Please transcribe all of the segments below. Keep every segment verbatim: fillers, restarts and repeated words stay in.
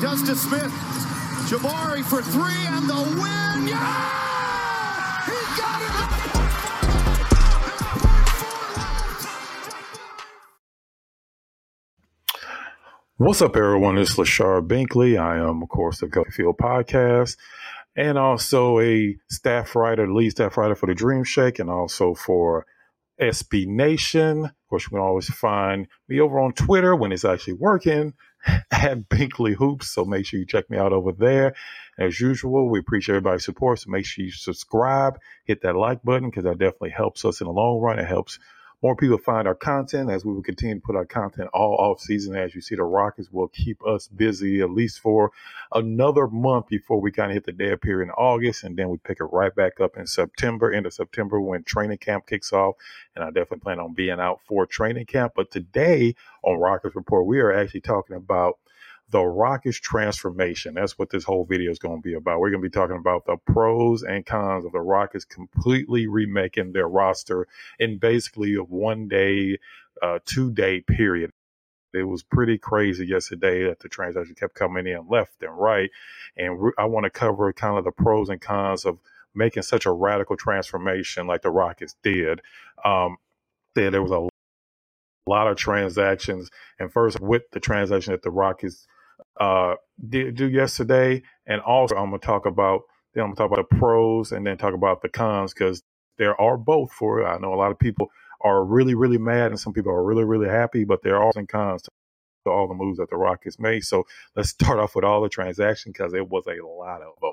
Dustin Smith, Jabari for three, and the win! Yeah! He got it! What's up, everyone? It's Lashar Binkley. I am, of course, the Rocket Fuel Podcast, and also a staff writer, lead staff writer for the Dream Shake, and also for S B Nation. Of course, you can always find me over on Twitter when it's actually working, at Binkley Hoops, so make sure you check me out over there. As usual, we appreciate everybody's support, so make sure you subscribe, hit that like button, because that definitely helps us in the long run. It helps more people find our content, as we will continue to put our content all off season. As you see, the Rockets will keep us busy at least for another month before we kind of hit the dead period in August, and then we pick it right back up in September, end of September, when training camp kicks off. And I definitely plan on being out for training camp. But today on Rockets Report, we are actually talking about the Rockets transformation. That's what this whole video is going to be about. We're going to be talking about the pros and cons of the Rockets completely remaking their roster in basically a one day, uh, two day period. It was pretty crazy yesterday that the transactions kept coming in left and right. And re- I want to cover kind of the pros and cons of making such a radical transformation like the Rockets did. Um, there, there was a lot of transactions. And first, with the transaction that the Rockets uh did do yesterday, and also I'm gonna talk about then I'm gonna talk about the pros and then talk about the cons, because there are both for it. I know a lot of people are really, really mad and some people are really, really happy, but there are some cons to all the moves that the Rockets made. So let's start off with all the transactions, because it was a lot of them.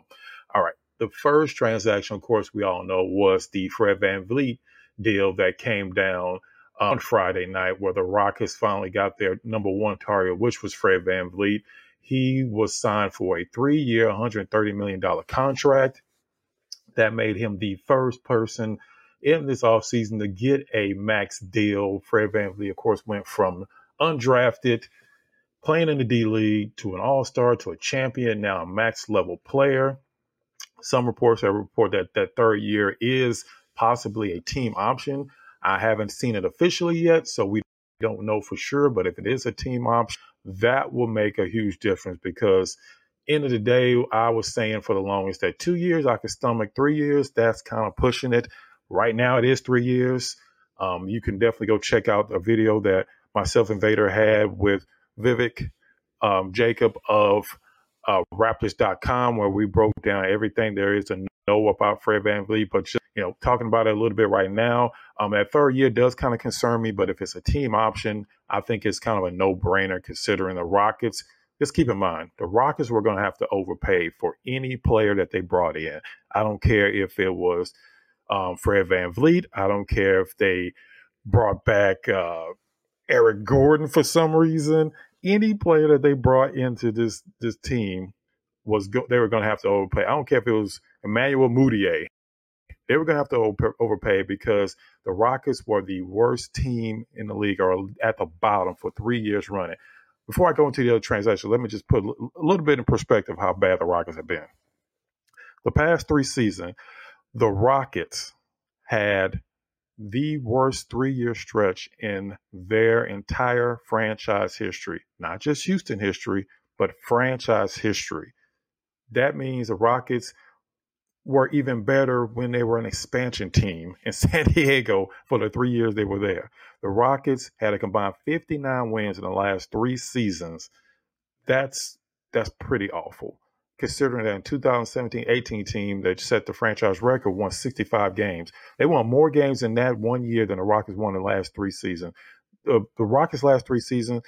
All right. The first transaction, of course, we all know, was the Fred VanVleet deal that came down on Friday night, where the Rockets finally got their number one target, which was Fred VanVleet. He was signed for a three-year, one hundred thirty million dollars contract. That made him the first person in this offseason to get a max deal. Fred VanVleet, of course, went from undrafted, playing in the D-League, to an all-star, to a champion, now a max-level player. Some reports have reported that that third year is possibly a team option. I haven't seen it officially yet, so we don't know for sure. But if it is a team option, that will make a huge difference, because end of the day, I was saying for the longest that two years, I could stomach three years. That's kind of pushing it. Right now, it is three years. Um, you can definitely go check out a video that myself and Vader had with Vivek, um, Jacob of uh, Raptors dot com, where we broke down everything there is to know about Fred VanVleet, but just, you know, talking about it a little bit right now, um, that third year does kind of concern me, but if it's a team option, I think it's kind of a no-brainer, considering the Rockets. Just keep in mind, the Rockets were going to have to overpay for any player that they brought in. I don't care if it was um, Fred VanVleet. I don't care if they brought back uh, Eric Gordon for some reason. Any player that they brought into this this team, was go- they were going to have to overpay. I don't care if it was Emmanuel Mudiay. They were going to have to overpay, because the Rockets were the worst team in the league, or at the bottom, for three years running. Before I go into the other transaction, let me just put a little bit in perspective how bad the Rockets have been. The past three seasons, the Rockets had the worst three-year stretch in their entire franchise history, not just Houston history, but franchise history. That means the Rockets were even better when they were an expansion team in San Diego for the three years they were there. The Rockets had a combined fifty-nine wins in the last three seasons. That's that's pretty awful, considering that in two thousand seventeen eighteen team that set the franchise record won sixty-five games. They won more games in that one year than the Rockets won in the last three seasons. The, the Rockets' last three seasons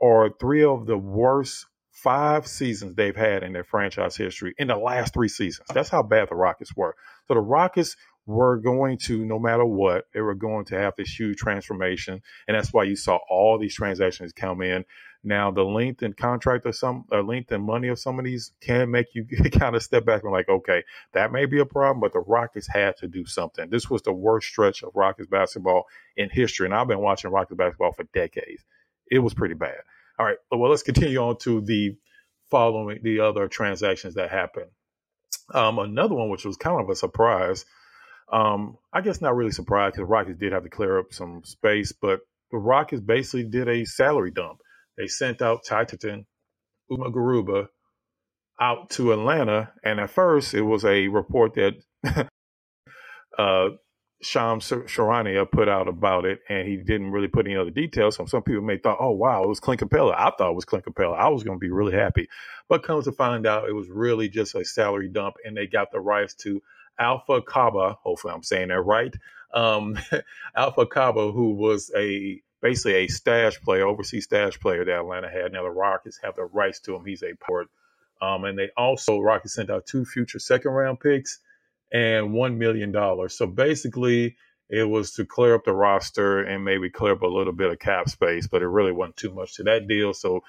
are three of the worst five seasons they've had in their franchise history in the last three seasons. That's how bad the Rockets were. So the Rockets were going to, no matter what, they were going to have this huge transformation. And that's why you saw all these transactions come in. Now, the length and contract of some, or length and money of some of these can make you kind of step back and like, okay, that may be a problem, but the Rockets had to do something. This was the worst stretch of Rockets basketball in history, and I've been watching Rockets basketball for decades. It was pretty bad. All right, well, let's continue on to the following, the other transactions that happened. Um, another one, which was kind of a surprise. Um, I guess not really surprised because the Rockets did have to clear up some space, but the Rockets basically did a salary dump. They sent out Tyty, Usman Garuba out to Atlanta, and at first it was a report that uh, Sham Sharania put out about it, and he didn't really put any other details. So some people may have thought, oh, wow, it was Clint Capella. I thought it was Clint Capella. I was going to be really happy. But comes to find out, it was really just a salary dump, and they got the rights to Alpha Kaba, hopefully I'm saying that right, um, Alpha Kaba, who was a basically a stash player, overseas stash player that Atlanta had. Now the Rockets have the rights to him. He's a port. Um, and they also, Rockets sent out two future second-round picks and one million dollars. So basically it was to clear up the roster and maybe clear up a little bit of cap space, but it really wasn't too much to that deal. So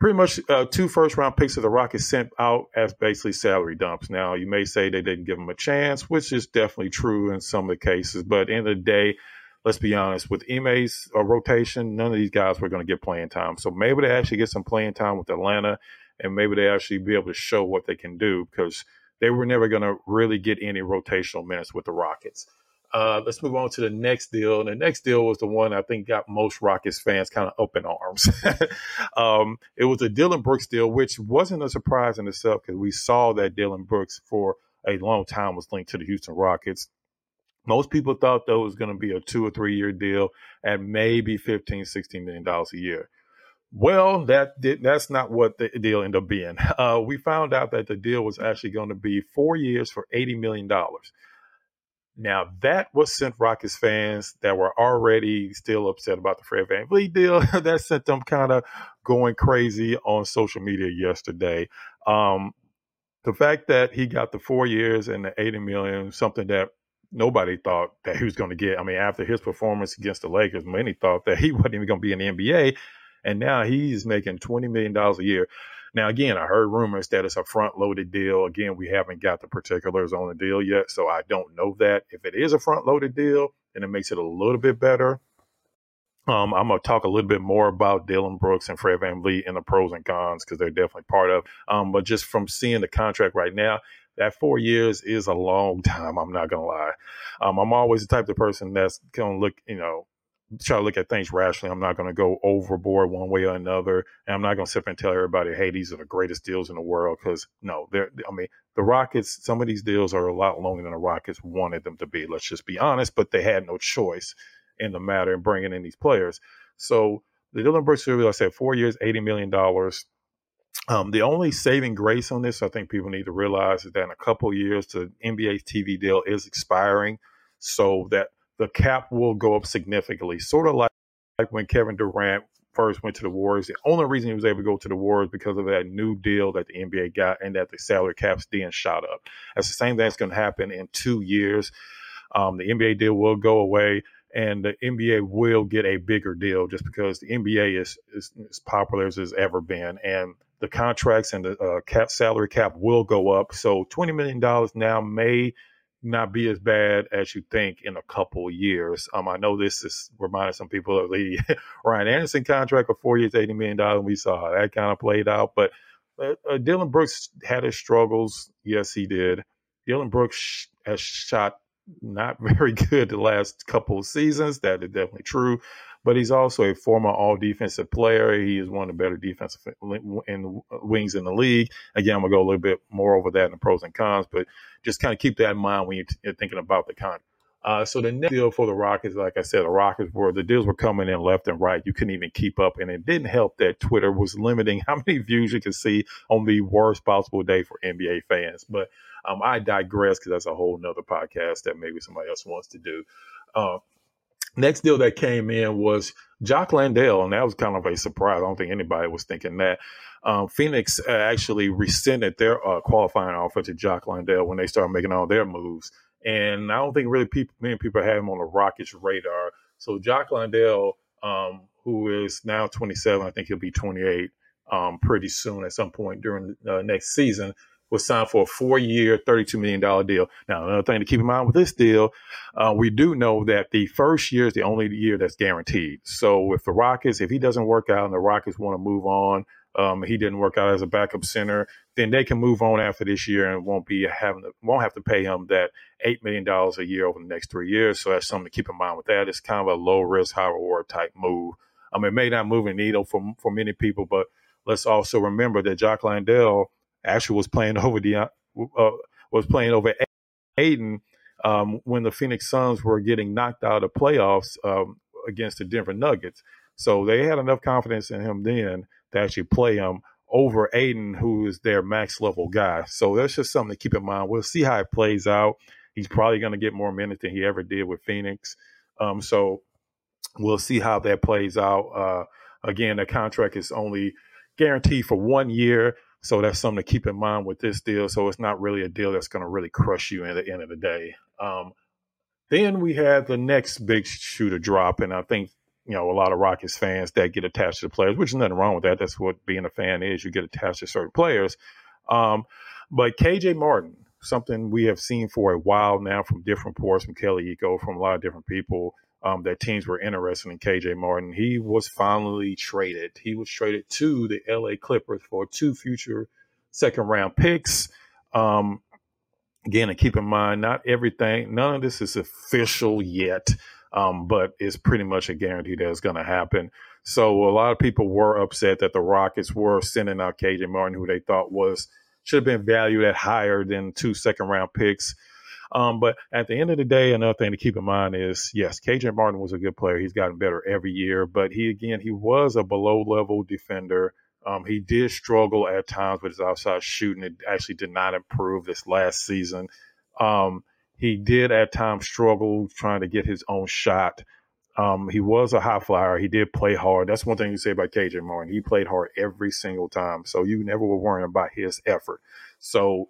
pretty much uh, two first-round picks of the Rockets sent out as basically salary dumps. Now, you may say they didn't give them a chance, which is definitely true in some of the cases. But at the end of the day, let's be honest, with Ime's uh, rotation, none of these guys were going to get playing time. So maybe they actually get some playing time with Atlanta, and maybe they actually be able to show what they can do because they were never going to really get any rotational minutes with the Rockets. Uh, let's move on to the next deal. And the next deal was the one I think got most Rockets fans kind of up in arms. um, it was a Dillon Brooks deal, which wasn't a surprise in itself because we saw that Dillon Brooks for a long time was linked to the Houston Rockets. Most people thought, though, it was going to be a two- or three-year deal at maybe fifteen, sixteen million dollars a year. Well, that did, that's not what the deal ended up being. Uh, we found out that the deal was actually going to be four years for eighty million dollars. Now, that was sent Rockets fans that were already still upset about the Fred VanVleet deal. That sent them kind of going crazy on social media yesterday. Um, the fact that he got the four years and the eighty million dollars, something that nobody thought that he was going to get. I mean, after his performance against the Lakers, many thought that he wasn't even going to be in the N B A. And now he's making twenty million dollars a year. Now, again, I heard rumors that it's a front-loaded deal. Again, we haven't got the particulars on the deal yet, so I don't know that. If it is a front-loaded deal, then it makes it a little bit better. Um, I'm going to talk a little bit more about Dillon Brooks and Fred VanVleet and the pros and cons because they're definitely part of it. Um, but just from seeing the contract right now, that four years is a long time. I'm not going to lie. Um, I'm always the type of person that's going to look, you know, try to look at things rationally. I'm not going to go overboard one way or another. And I'm not going to sit and tell everybody, hey, these are the greatest deals in the world. Because, no, they're, I mean, the Rockets, some of these deals are a lot longer than the Rockets wanted them to be. Let's just be honest. But they had no choice in the matter in bringing in these players. So the Dillon Brooks deal, like I said, four years, eighty million dollars. Um, the only saving grace on this, I think people need to realize, is that in a couple of years, the N B A T V deal is expiring, so that the cap will go up significantly. Sort of like, like when Kevin Durant first went to the Warriors. The only reason he was able to go to the Warriors because of that new deal that the N B A got and that the salary cap's then shot up. That's the same thing that's going to happen in two years. Um, the N B A deal will go away. And the N B A will get a bigger deal just because the N B A is, is as popular as it's ever been. And the contracts and the uh, cap, salary cap will go up. So twenty million dollars now may not be as bad as you think in a couple of years. Um, I know this is reminding some people of the Ryan Anderson contract of four years, eighty million dollars. We saw how that kind of played out. But uh, Dillon Brooks had his struggles. Yes, he did. Dillon Brooks has shot not very good the last couple of seasons. That is definitely true. But he's also a former all-defensive player. He is one of the better defensive in wings in the league. Again, I'm going to go a little bit more over that in the pros and cons, but just kind of keep that in mind when you're thinking about the contract. Uh, so the next deal for the Rockets, like I said, the Rockets were, the deals were coming in left and right. You couldn't even keep up. And it didn't help that Twitter was limiting how many views you could see on the worst possible day for N B A fans. But um, I digress because that's a whole nother podcast that maybe somebody else wants to do. Uh, next deal that came in was Jock Landale. And that was kind of a surprise. I don't think anybody was thinking that. Um, Phoenix uh, actually rescinded their uh, qualifying offer to Jock Landale when they started making all their moves. And I don't think really people, many people have him on the Rockets radar. So Jock Landale, um, who is now twenty-seven. I think he'll be twenty-eight um, pretty soon at some point during uh, next season, was signed for a four-year, thirty-two million dollars deal. Now, another thing to keep in mind with this deal, uh, we do know that the first year is the only year that's guaranteed. So with the Rockets, if he doesn't work out and the Rockets want to move on, um, he didn't work out as a backup center, then they can move on after this year and won't be having to, won't have to pay him that eight million dollars a year over the next three years. So that's something to keep in mind with that. It's kind of a low-risk, high-reward type move. I mean, it may not move a needle for, for many people, but let's also remember that Jock Landale actually was playing over the uh, was playing over Aiden um, when the Phoenix Suns were getting knocked out of playoffs um, against the Denver Nuggets. So they had enough confidence in him then to actually play him over Aiden, who is their max level guy. So that's just something to keep in mind. We'll see how it plays out. He's probably going to get more minutes than he ever did with Phoenix. Um, so we'll see how that plays out. Uh, again, the contract is only guaranteed for one year. So that's something to keep in mind with this deal. So it's not really a deal that's going to really crush you at the end of the day. Um, then we had the next big shoe to drop. And I think, you know, a lot of Rockets fans that get attached to the players, which is nothing wrong with that. That's what being a fan is. You get attached to certain players. Um, but K J Martin, something we have seen for a while now from different reports, from Kelly Eco, from a lot of different people, um, that teams were interested in K J Martin. He was finally traded. He was traded to the L A Clippers for two future second-round picks. Um, again, and keep in mind, not everything, none of this is official yet, um, but it's pretty much a guarantee that it's going to happen. So a lot of people were upset that the Rockets were sending out K J Martin, who they thought was should have been valued at higher than two second-round picks. Um, but at the end of the day, another thing to keep in mind is, yes, K J Martin was a good player. He's gotten better every year. But he, again, he was a below-level defender. Um, he did struggle at times with his outside shooting. It actually did not improve this last season. Um, he did at times struggle trying to get his own shot. Um, he was a high flyer. He did play hard. That's one thing you say about K J Martin. He played hard every single time. So you never were worrying about his effort. So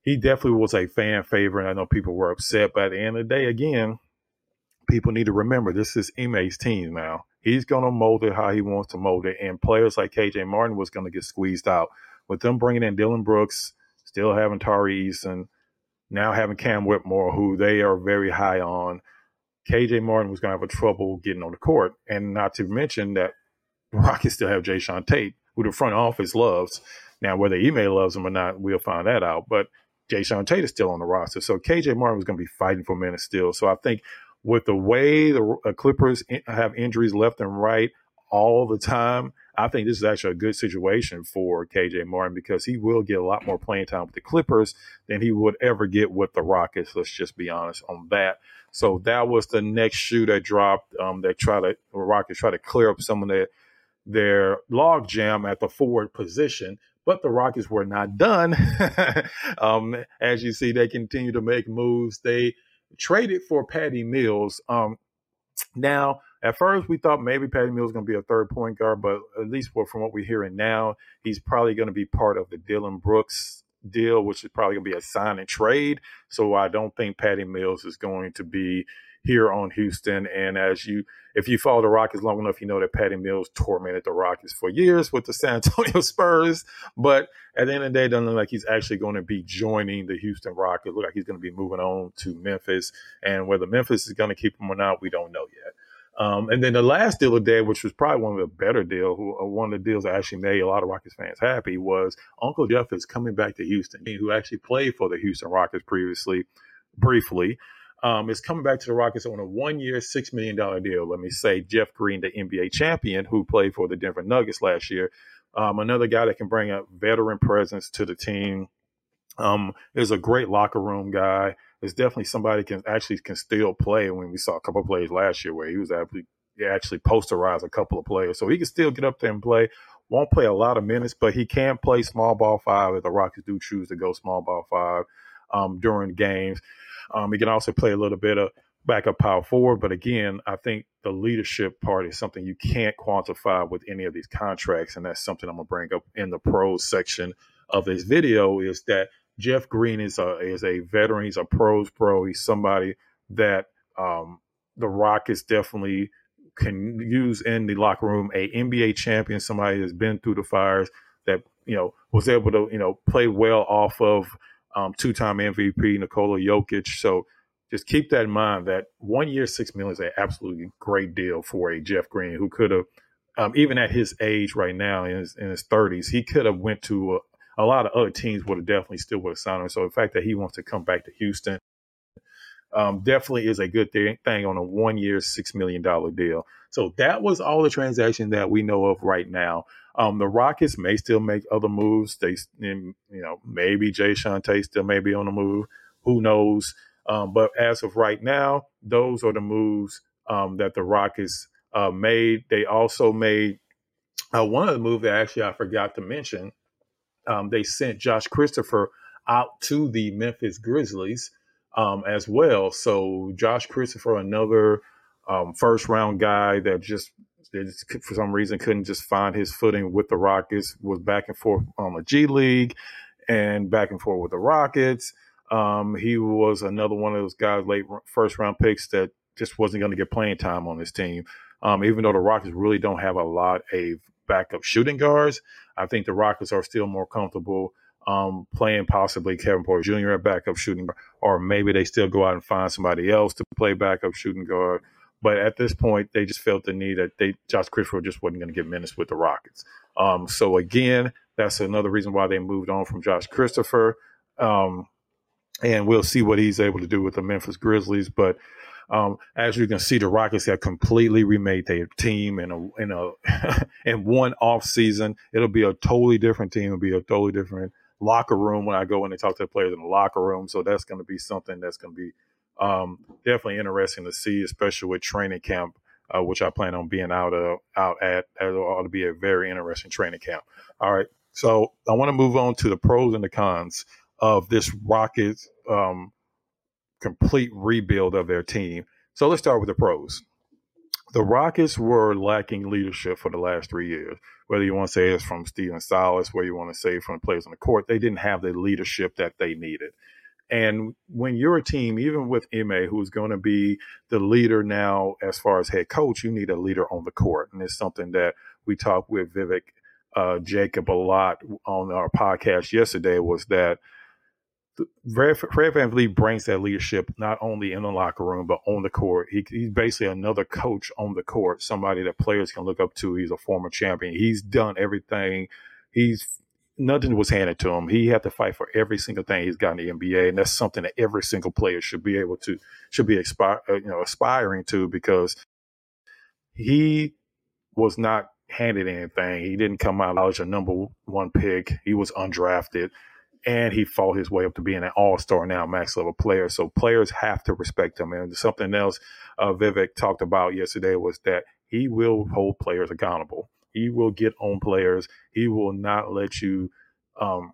he definitely was a fan favorite. I know people were upset. But at the end of the day, again, people need to remember this is Ime's team now. He's going to mold it how he wants to mold it. And players like K J Martin was going to get squeezed out. With them bringing in Dillon Brooks, still having Tari Eason, now having Cam Whitmore, who they are very high on, K J Martin was going to have a trouble getting on the court. And not to mention that the Rockets still have Jae'Sean Tate, who the front office loves. Now, whether Ime loves him or not, we'll find that out. But Jae'Sean Tate is still on the roster. So K J Martin was going to be fighting for minutes still. So I think with the way the Clippers in- have injuries left and right all the time, I think this is actually a good situation for K J Martin because he will get a lot more playing time with the Clippers than he would ever get with the Rockets. Let's just be honest on that. So that was the next shoe that dropped. Um, that try to the Rockets try to clear up some of their their log jam at the forward position. But the Rockets were not done. um, as you see, they continue to make moves. They traded for Patty Mills. Um, now, at first, we thought maybe Patty Mills was going to be a third point guard, but at least from what we're hearing now, he's probably going to be part of the Dillon Brooks deal, which is probably going to be a sign and trade. So I don't think Patty Mills is going to be here on Houston. And as you, if you follow the Rockets long enough, you know that Patty Mills tormented the Rockets for years with the San Antonio Spurs. But at the end of the day, it doesn't look like he's actually going to be joining the Houston Rockets. It looks like he's going to be moving on to Memphis. And whether Memphis is going to keep him or not, we don't know yet. Um, and then the last deal of the day, which was probably one of the better deals, one of the deals that actually made a lot of Rockets fans happy, was Uncle Jeff is coming back to Houston, who actually played for the Houston Rockets previously, briefly. Um, is coming back to the Rockets on a one-year, six million dollars deal. Let me say Jeff Green, the N B A champion who played for the Denver Nuggets last year. Um, another guy that can bring a veteran presence to the team. Um, is a great locker room guy. Is definitely somebody can actually can still play. When we saw a couple of plays last year where he was actually, he actually posterized a couple of players. So he can still get up there and play. Won't play a lot of minutes, but he can play small ball five if the Rockets do choose to go small ball five um, during games. Um, he can also play a little bit of backup power forward. But again, I think the leadership part is something you can't quantify with any of these contracts. And that's something I'm going to bring up in the pros section of this video is that Jeff Green is a, is a veteran. He's a pros pro. He's somebody that um, the Rockets definitely can use in the locker room, a N B A champion, somebody that's been through the fires, that, you know, was able to, you know, play well off of um, two-time M V P Nikola Jokic. So just keep that in mind, that one year, six million is an absolutely great deal for a Jeff Green, who could have, um, even at his age right now, in his, in his thirties, he could have went to a, a lot of other teams, would have definitely still would have signed him. So the fact that he wants to come back to Houston Um, definitely is a good thing on a one-year, six million dollars deal. So that was all the transaction that we know of right now. Um, the Rockets may still make other moves. They, you know, maybe Jae'Sean Tate still may be on the move. Who knows? Um, but as of right now, those are the moves um, that the Rockets uh, made. They also made uh, one of the moves that actually I forgot to mention. Um, they sent Josh Christopher out to the Memphis Grizzlies Um, as well. So Josh Christopher, another um, first round guy that just, just for some reason couldn't just find his footing with the Rockets, was back and forth on the G League and back and forth with the Rockets. Um, he was another one of those guys, late first round picks, that just wasn't going to get playing time on this team. Um, even though the Rockets really don't have a lot of backup shooting guards, I think the Rockets are still more comfortable Um, playing possibly Kevin Porter Junior at backup shooting, or maybe they still go out and find somebody else to play backup shooting guard. But at this point, they just felt the need that they Josh Christopher just wasn't going to get minutes with the Rockets. Um, so again, that's another reason why they moved on from Josh Christopher. Um, and we'll see what he's able to do with the Memphis Grizzlies. But um, as you can see, the Rockets have completely remade their team in a in a in one off season. It'll be a totally different team. It'll be a totally different locker room when I go in and talk to the players in the locker room. So that's going to be something that's going to be um, definitely interesting to see, especially with training camp, uh, which I plan on being out of, out at. It ought to be a very interesting training camp. All right. So I want to move on to the pros and the cons of this Rockets um, complete rebuild of their team. So let's start with the pros. The Rockets were lacking leadership for the last three years. Whether you want to say it's from Steven Silas, whether you want to say from the players on the court, they didn't have the leadership that they needed. And when you're a team, even with M A, who's going to be the leader now as far as head coach, you need a leader on the court. And it's something that we talked with Vivek uh, Jacob a lot on our podcast yesterday, was that Fred VanVleet brings that leadership not only in the locker room, but on the court. He, he's basically another coach on the court, somebody that players can look up to. He's a former champion. He's done everything. He's nothing was handed to him. He had to fight for every single thing he's got in the N B A, and that's something that every single player should be able to, should be expi- you know, aspiring to, because he was not handed anything. He didn't come out of college a number one pick. He was undrafted. And he fought his way up to being an all-star, now max-level player. So players have to respect him. And something else uh, Vivek talked about yesterday was that he will hold players accountable. He will get on players. He will not let you um,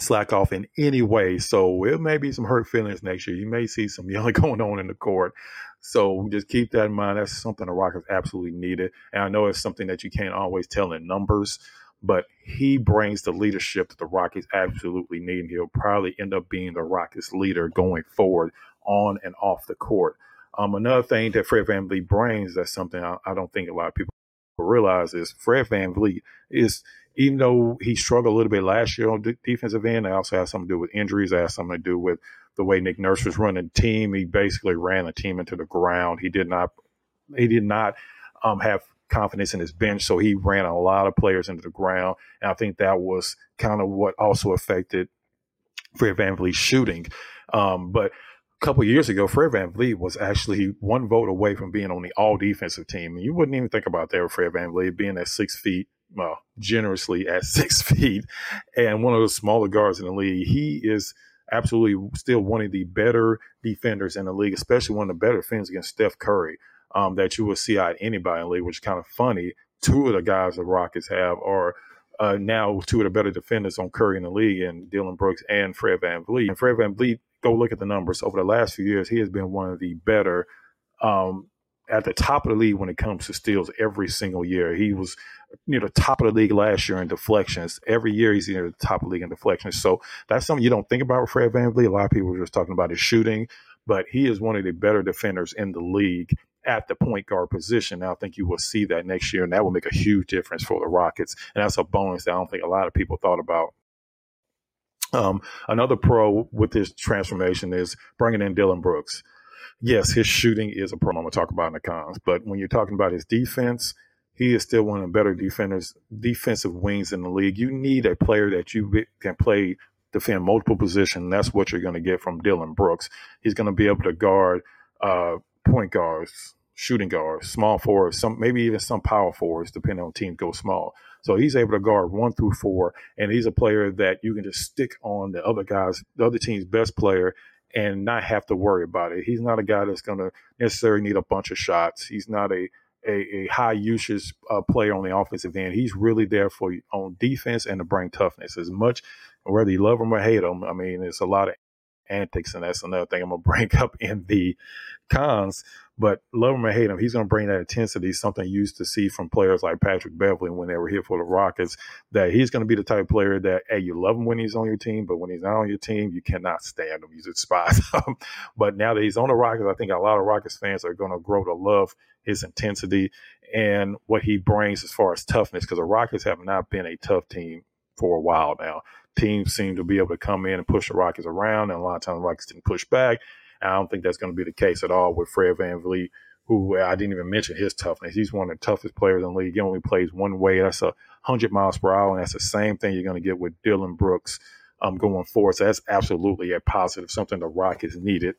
slack off in any way. So it may be some hurt feelings next year. You may see some yelling going on in the court. So just keep that in mind. That's something the Rockets absolutely needed. And I know it's something that you can't always tell in numbers, but he brings the leadership that the Rockets absolutely need, and he'll probably end up being the Rockets leader going forward on and off the court. Um, another thing that Fred VanVleet brings, that's something I, I don't think a lot of people realize, is Fred VanVleet is, even though he struggled a little bit last year on the defensive end, it also has something to do with injuries. It has something to do with the way Nick Nurse was running the team. He basically ran the team into the ground. He did not, he did not um, have confidence in his bench, so he ran a lot of players into the ground, and I think that was kind of what also affected Fred VanVleet's shooting. Um, but a couple of years ago, Fred VanVleet was actually one vote away from being on the all-defensive team, and you wouldn't even think about that with Fred VanVleet being at six feet, well, generously at six feet, and one of the smaller guards in the league. He is absolutely still one of the better defenders in the league, especially one of the better defenders against Steph Curry. Um, that you will see out of anybody in the league, which is kind of funny. Two of the guys the Rockets have are uh, now two of the better defenders on Curry in the league, and Dillon Brooks and Fred VanVleet. And Fred VanVleet, go look at the numbers. Over the last few years, he has been one of the better um, at the top of the league when it comes to steals every single year. He was near the top of the league last year in deflections. Every year he's near the top of the league in deflections. So that's something you don't think about with Fred VanVleet. A lot of people were just talking about his shooting, but he is one of the better defenders in the league. at the point guard position. And I think you will see that next year, and that will make a huge difference for the Rockets. And that's a bonus that I don't think a lot of people thought about. Um, another pro with this transformation is bringing in Dillon Brooks. Yes, his shooting is a problem I'm going to talk about in the cons, but when you're talking about his defense, he is still one of the better defenders, defensive wings in the league. You need a player that you can play, defend multiple positions. That's what you're going to get from Dillon Brooks. He's going to be able to guard uh, point guards, shooting guards, small forwards, some maybe even some power forwards, depending on teams go small. So he's able to guard one through four, and he's a player that you can just stick on the other guys, the other team's best player, and not have to worry about it. He's not a guy that's going to necessarily need a bunch of shots. He's not a a, a high usage uh, player on the offensive end. He's really there for you on defense and to bring toughness. As much, whether you love him or hate him, I mean, it's a lot of antics, and that's another thing I'm going to bring up in the cons. But love him or hate him, he's going to bring that intensity, something you used to see from players like Patrick Beverly when they were here for the Rockets, that he's going to be the type of player that, hey, you love him when he's on your team, but when he's not on your team, you cannot stand him. You despise him. But now that he's on the Rockets, I think a lot of Rockets fans are going to grow to love his intensity and what he brings as far as toughness, because the Rockets have not been a tough team for a while now. Teams seem to be able to come in and push the Rockets around, and a lot of times the Rockets didn't push back. And I don't think that's going to be the case at all with Fred VanVleet, who I didn't even mention his toughness. He's one of the toughest players in the league. He only plays one way. That's a hundred miles per hour, and that's the same thing you're going to get with Dillon Brooks um, going forward. So that's absolutely a positive, something the Rockets needed.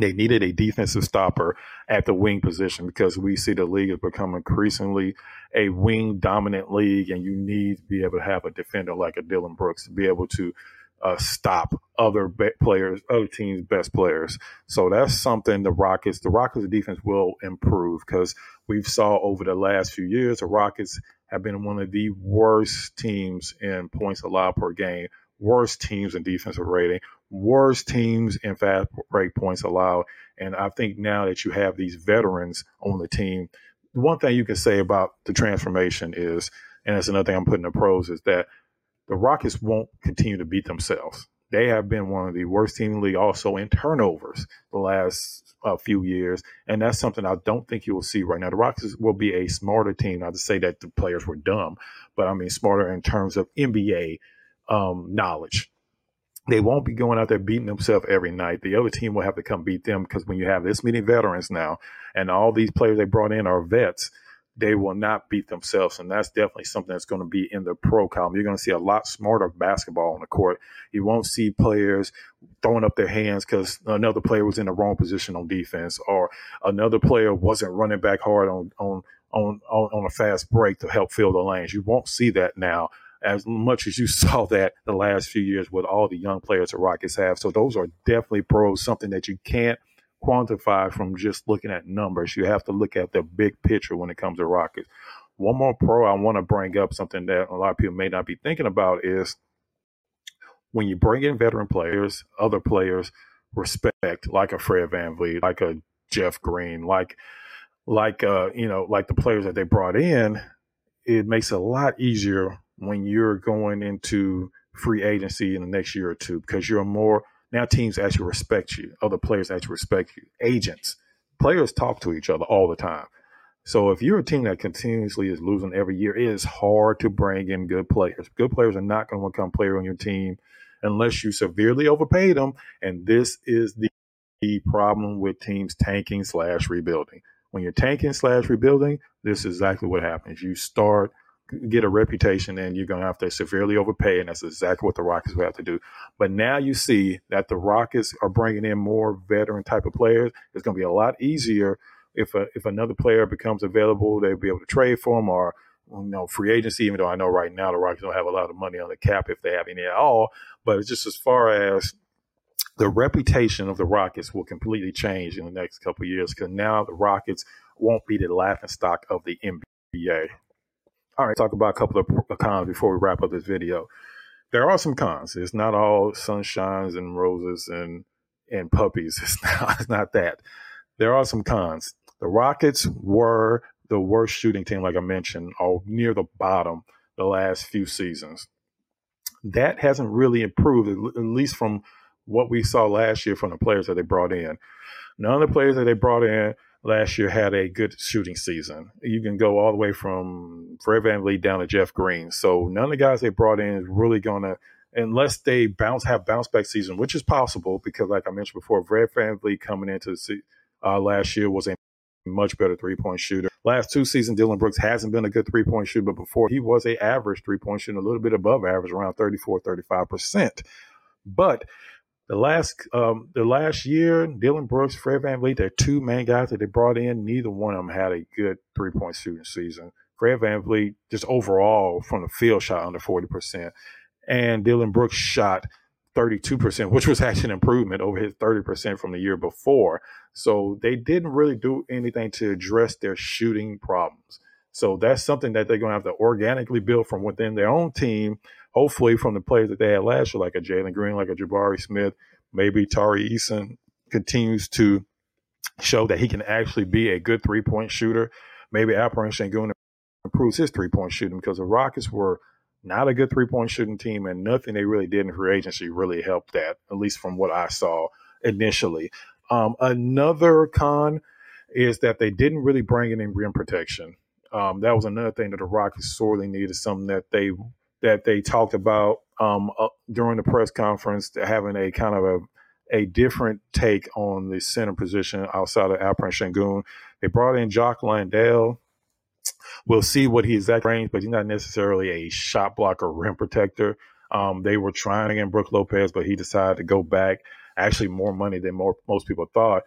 They needed a defensive stopper at the wing position, because we see the league has become increasingly a wing-dominant league, and you need to be able to have a defender like a Dillon Brooks to be able to uh, stop other be- players, other teams' best players. So that's something the Rockets, the Rockets' defense will improve, because we've saw over the last few years the Rockets have been one of the worst teams in points allowed per game, worst teams in defensive rating, worst teams in fast break points allowed. And I think now that you have these veterans on the team, one thing you can say about the transformation is, and that's another thing I'm putting in the pros, is that the Rockets won't continue to beat themselves. They have been one of the worst teams in the league also in turnovers the last uh, few years. And that's something I don't think you will see right now. The Rockets will be a smarter team. Not to say that the players were dumb, but I mean smarter in terms of N B A um, knowledge. They won't be going out there beating themselves every night. The other team will have to come beat them, because when you have this many veterans now and all these players they brought in are vets, they will not beat themselves. And that's definitely something that's going to be in the pro column. You're going to see a lot smarter basketball on the court. You won't see players throwing up their hands because another player was in the wrong position on defense, or another player wasn't running back hard on, on, on, on a fast break to help fill the lanes. You won't see that now, as much as you saw that the last few years with all the young players the Rockets have. So those are definitely pros, something that you can't quantify from just looking at numbers. You have to look at the big picture when it comes to Rockets. One more pro I want to bring up, something that a lot of people may not be thinking about, is when you bring in veteran players, other players respect, like a Fred VanVleet, like a Jeff Green, like, like uh, you know, like the players that they brought in, it makes it a lot easier when you're going into free agency in the next year or two, because you're more now teams actually respect you. Other players actually respect you. Agents, players talk to each other all the time. So if you're a team that continuously is losing every year, it is hard to bring in good players. Good players are not going to become player on your team unless you severely overpaid them. And this is the problem with teams tanking slash rebuilding. When you're tanking slash rebuilding, this is exactly what happens. You start get a reputation, and you're going to have to severely overpay, and that's exactly what the Rockets will have to do. But now you see that the Rockets are bringing in more veteran type of players. It's going to be a lot easier if a, if another player becomes available, they'll be able to trade for them, or you know, free agency, even though I know right now the Rockets don't have a lot of money on the cap if they have any at all. But it's just as far as the reputation of the Rockets will completely change in the next couple of years, because now the Rockets won't be the laughingstock of the N B A. All right, talk about a couple of cons before we wrap up this video. There are some cons. It's not all sunshines and roses and and puppies. It's not, it's not that. There are some cons. The Rockets were the worst shooting team, like I mentioned, or near the bottom the last few seasons. That hasn't really improved, at least from what we saw last year from the players that they brought in. None of the players that they brought in last year had a good shooting season. You can go all the way from Fred VanVleet down to Jeff Green. So none of the guys they brought in is really going to, unless they bounce have bounce back season, which is possible because, like I mentioned before, Fred VanVleet coming into the, uh, last year was a much better three-point shooter. Last two seasons, Dillon Brooks hasn't been a good three-point shooter, but before he was an average three-point shooter, a little bit above average, around thirty-four, thirty-five percent. But the last um, the last year, Dillon Brooks, Fred VanVleet, they're two main guys that they brought in. Neither one of them had a good three-point shooting season. Fred VanVleet, just overall from the field, shot under forty percent. And Dillon Brooks shot thirty-two percent, which was actually an improvement over his thirty percent from the year before. So they didn't really do anything to address their shooting problems. So that's something that they're going to have to organically build from within their own team, hopefully from the players that they had last year, like a Jalen Green, like a Jabari Smith. Maybe Tari Eason continues to show that he can actually be a good three-point shooter. Maybe Alperen Sengun improves his three-point shooting because the Rockets were not a good three-point shooting team, and nothing they really did in free agency really helped that, at least from what I saw initially. Um, another con is that they didn't really bring in rim protection. Um, that was another thing that the Rockets sorely needed, something that they that they talked about um, uh, during the press conference, having a kind of a, a different take on the center position outside of Alperen Sengun. They brought in Jock Landale. We'll see what he exact range, but he's not necessarily a shot blocker, rim protector. Um, they were trying again Brook Lopez, but he decided to go back, actually more money than more, most people thought,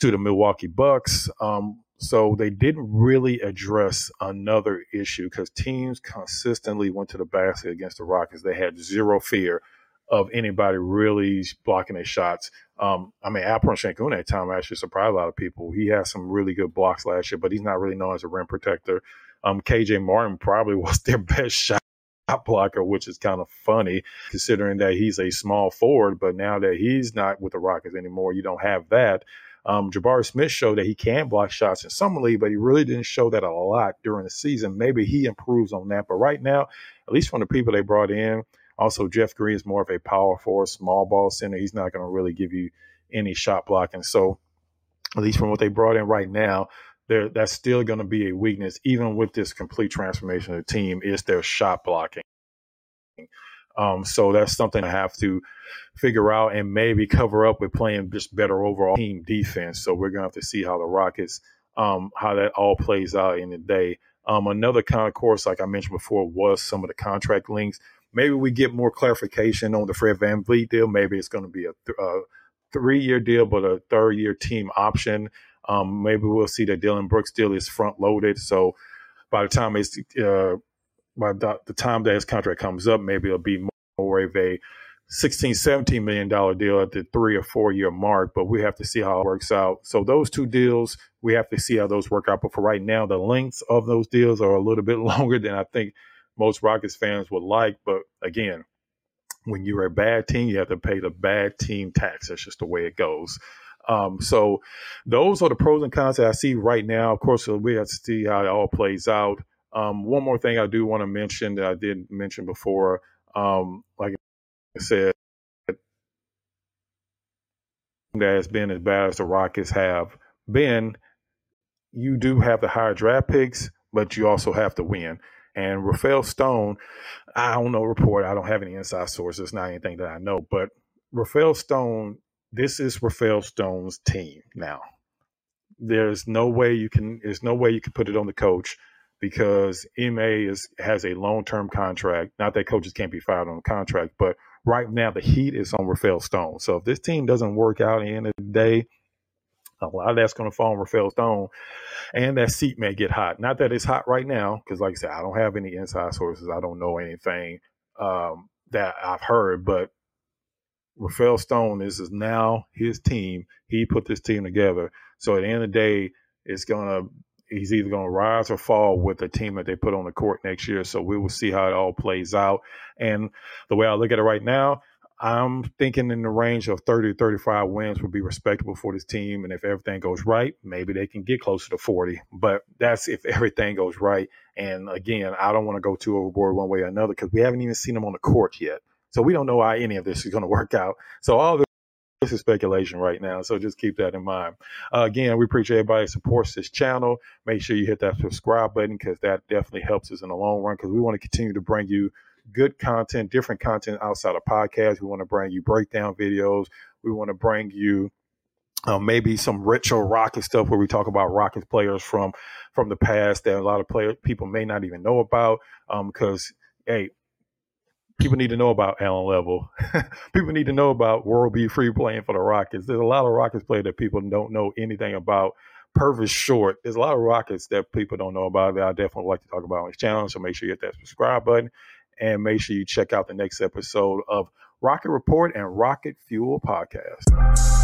to the Milwaukee Bucks. Um, so they didn't really address another issue because teams consistently went to the basket against the Rockets. They had zero fear of anybody really blocking their shots. Um, I mean, Alperen Sengun at the time actually surprised a lot of people. He had some really good blocks last year, but he's not really known as a rim protector. Um, K J Martin probably was their best shot blocker, which is kind of funny considering that he's a small forward, but now that he's not with the Rockets anymore, you don't have that. Um, Jabari Smith showed that he can block shots in summer league, but he really didn't show that a lot during the season. Maybe he improves on that, but right now, at least from the people they brought in, also, Jeff Green is more of a power forward, small ball center. He's not going to really give you any shot blocking. So, at least from what they brought in right now, that's still going to be a weakness, even with this complete transformation of the team, is their shot blocking. Um, so, that's something I have to figure out and maybe cover up with playing just better overall team defense. So, we're going to have to see how the Rockets, um, how that all plays out in the day. Um, another kind of course, like I mentioned before, was some of the contract links. Maybe we get more clarification on the Fred VanVleet deal. Maybe it's going to be a, th- a three-year deal, but a third-year team option. Um, maybe we'll see that Dillon Brooks deal is front-loaded. So by the time it's uh, by the, the time that his contract comes up, maybe it'll be more of a sixteen, seventeen million dollars deal at the three or four-year mark. But we have to see how it works out. So those two deals, we have to see how those work out. But for right now, the lengths of those deals are a little bit longer than I think most Rockets fans would like, but again, when you're a bad team, you have to pay the bad team tax. That's just the way it goes. Um, so those are the pros and cons that I see right now. Of course, we have to see how it all plays out. Um, one more thing I do want to mention that I didn't mention before, um, like I said, that has been as bad as the Rockets have been. You do have to hire draft picks, but you also have to win. And Rafael Stone, I don't know report. I don't have any inside sources. It's not anything that I know. But Rafael Stone, this is Rafael Stone's team now. There's no way you can. There's no way you can put it on the coach because M A is has a long-term contract. Not that coaches can't be fired on a contract, but right now the heat is on Rafael Stone. So if this team doesn't work out at the end of the day, a lot of that's going to fall on Rafael Stone, and that seat may get hot. Not that it's hot right now, because like I said, I don't have any inside sources. I don't know anything um, that I've heard, but Rafael Stone, this is now his team. He put this team together. So at the end of the day, it's gonna he's either going to rise or fall with the team that they put on the court next year. So we will see how it all plays out. And the way I look at it right now, I'm thinking in the range of thirty to thirty-five wins would be respectable for this team. And if everything goes right, maybe they can get closer to forty. But that's if everything goes right. And again, I don't want to go too overboard one way or another because we haven't even seen them on the court yet. So we don't know how any of this is going to work out. So all This is speculation right now, so just keep that in mind. Uh, again, we appreciate everybody who supports this channel. Make sure you hit that subscribe button because that definitely helps us in the long run because we want to continue to bring you good content, different content outside of podcasts. We want to bring you breakdown videos. We want to bring you Uh, maybe some retro Rocket stuff where we talk about Rockets players from from the past that a lot of player, people may not even know about because, um, hey, people need to know about Allen Level. People need to know about World Be Free playing for the Rockets. There's a lot of Rockets players that people don't know anything about. Purvis Short. There's a lot of Rockets that people don't know about that I definitely like to talk about on this channel, so make sure you hit that subscribe button and make sure you check out the next episode of Rocket Report and Rocket Fuel Podcast.